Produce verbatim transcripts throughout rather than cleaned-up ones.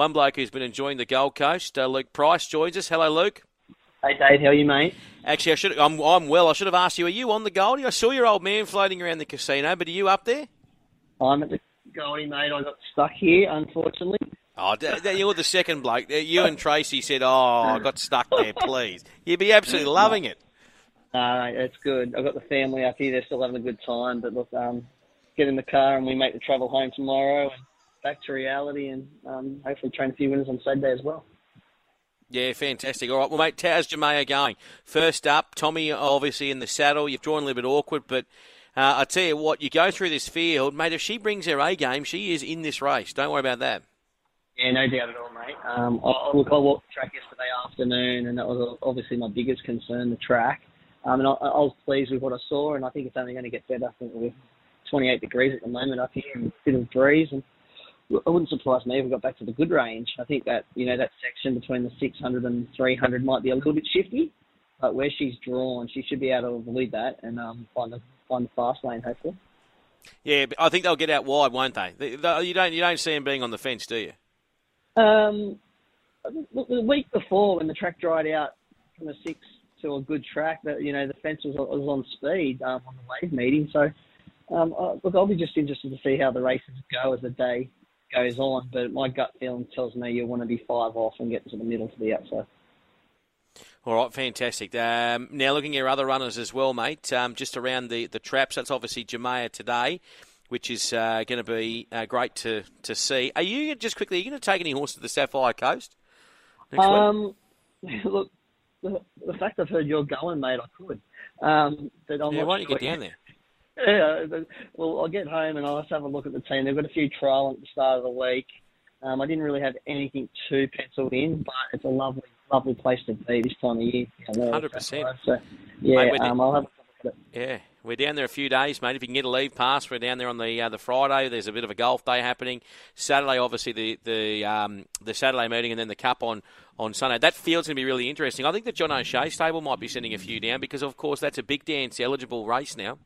One bloke who's been enjoying the Gold Coast, uh, Luke Price, joins us. Hello, Luke. Hey, Dave. How are you, mate? Actually, I should. I'm, I'm well. I should have asked you, are you on the Goldie? I saw your old man floating around the casino, but are you up there? I'm at the Goldie, mate. I got stuck here, unfortunately. Oh, you're the second bloke. You and Tracy said, oh, I got stuck there, please. You'd be absolutely loving it. Uh, it's good. I've got the family up here. They're still having a good time. But, look, um, get in the car and we make the travel home tomorrow and back to reality and um, hopefully train a few winners on Saturday as well. Yeah, fantastic. All right, well, mate, how's Jemaya going? First up, Tommy obviously in the saddle. You've drawn a little bit awkward, but uh, I tell you what, you go through this field, mate, if she brings her A game, she is in this race. Don't worry about that. Yeah, no doubt at all, mate. Um, I, look, I walked the track yesterday afternoon, and that was obviously my biggest concern, the track. Um, and I, I was pleased with what I saw, and I think it's only going to get better. I think we're twenty-eight degrees at the moment up here, and a bit of breeze. And it wouldn't surprise me if we got back to the good range. I think that, you know, that section between the six hundred and three hundred might be a little bit shifty, but where she's drawn, she should be able to lead that and um, find the find the fast lane, hopefully. Yeah, but I think they'll get out wide, won't they? they, they you don't you don't see them being on the fence, do you? Um, look, the week before when the track dried out from a six to a good track, that you know the fence was, was on speed um, on the wave meeting. So, um, I, look, I'll be just interested to see how the races go as the day goes on. But my gut feeling tells me you'll want to be five off and get to the middle to the outside. All right, fantastic. Um, now looking at your other runners as well, mate. Um, just around the the traps. That's obviously Jemaya today, which is uh, going to be uh, great to, to see. Are you, just quickly, are you going to take any horse to the Sapphire Coast next um, week? Look, the, the fact I've heard you're going, mate, I could. Um, but I'm yeah, why don't sure you get down there? Yeah, but, well, I'll get home and I'll just have a look at the team. They've got a few trials at the start of the week. Um, I didn't really have anything too penciled in, but it's a lovely, lovely place to be this time of year. one hundred percent. So, yeah, mate, um, I'll have a look at it. Yeah. We're down there a few days, mate. If you can get a leave pass, we're down there on the uh, the Friday. There's a bit of a golf day happening. Saturday, obviously, the the um, the Saturday meeting, and then the Cup on, on Sunday. That field's going to be really interesting. I think the John O'Shea stable might be sending a few down because, of course, that's a big dance-eligible race now.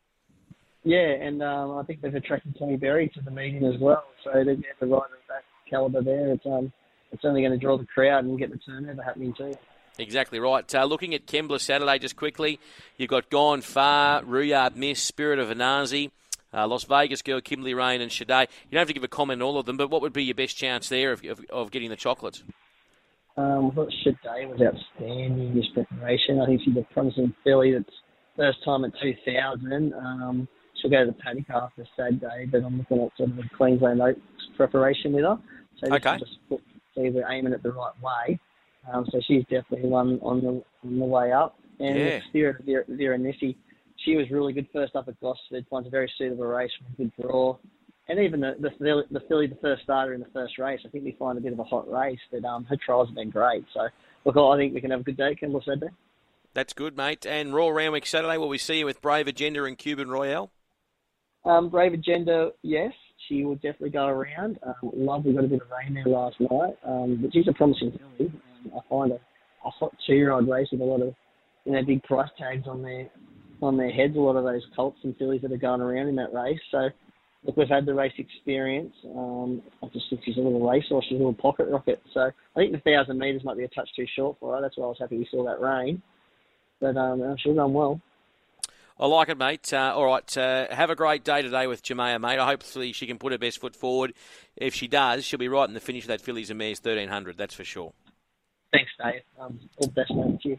Yeah, and um, I think they've attracted Tony Berry to the meeting as well. So they've got the rider of that calibre there. It's, um, it's only going to draw the crowd and get the turnover happening too. Exactly right. Uh, looking at Kembla Saturday just quickly, you've got Gone Far, Ruyard Miss, Spirit of Anansi, uh, Las Vegas Girl, Kimberly Rain and Shaday. You don't have to give a comment on all of them, but what would be your best chance there of of, of getting the chocolates? Um, I thought Shaday was outstanding in his preparation. I think she's a promising filly that's first time at two thousand. Um, she'll go to the paddock after Saturday, but I'm looking at sort of a Queensland Oaks preparation with her. So okay. Just put, see if we're aiming it the right way. Um, so she's definitely one on the on the way up. And yeah. Spirit of Veranissi, she was really good first up at Gossford. Finds a very suitable race with a good draw. And even the, the the filly, the first starter in the first race, I think we find a bit of a hot race. But um, her trials have been great. So, look, I think we can have a good day, Kembla, Saturday. That's good, mate. And Royal Randwick Saturday, will we see you with Brave Agenda and Cuban Royale? Um, Brave Agenda, yes. She will definitely go around. Um, love, we got a bit of rain there last night. Um, but she's a promising filly. I find a, a hot two-year-old race with a lot of, you know, big price tags on their on their heads. A lot of those colts and fillies that are going around in that race. So, look, we've had the race experience. Um, I just think she's a little racehorse. She's a little pocket rocket. So, I think the thousand metres might be a touch too short for her. That's why I was happy we saw that rain. But um, she'll run well. I like it, mate. Uh, all right, uh, have a great day today with Jemaya, mate. I hopefully she can put her best foot forward. If she does, she'll be right in the finish of that fillies and mares thirteen hundred. That's for sure. Thanks, Dave. Um, all the best, mate. Cheers.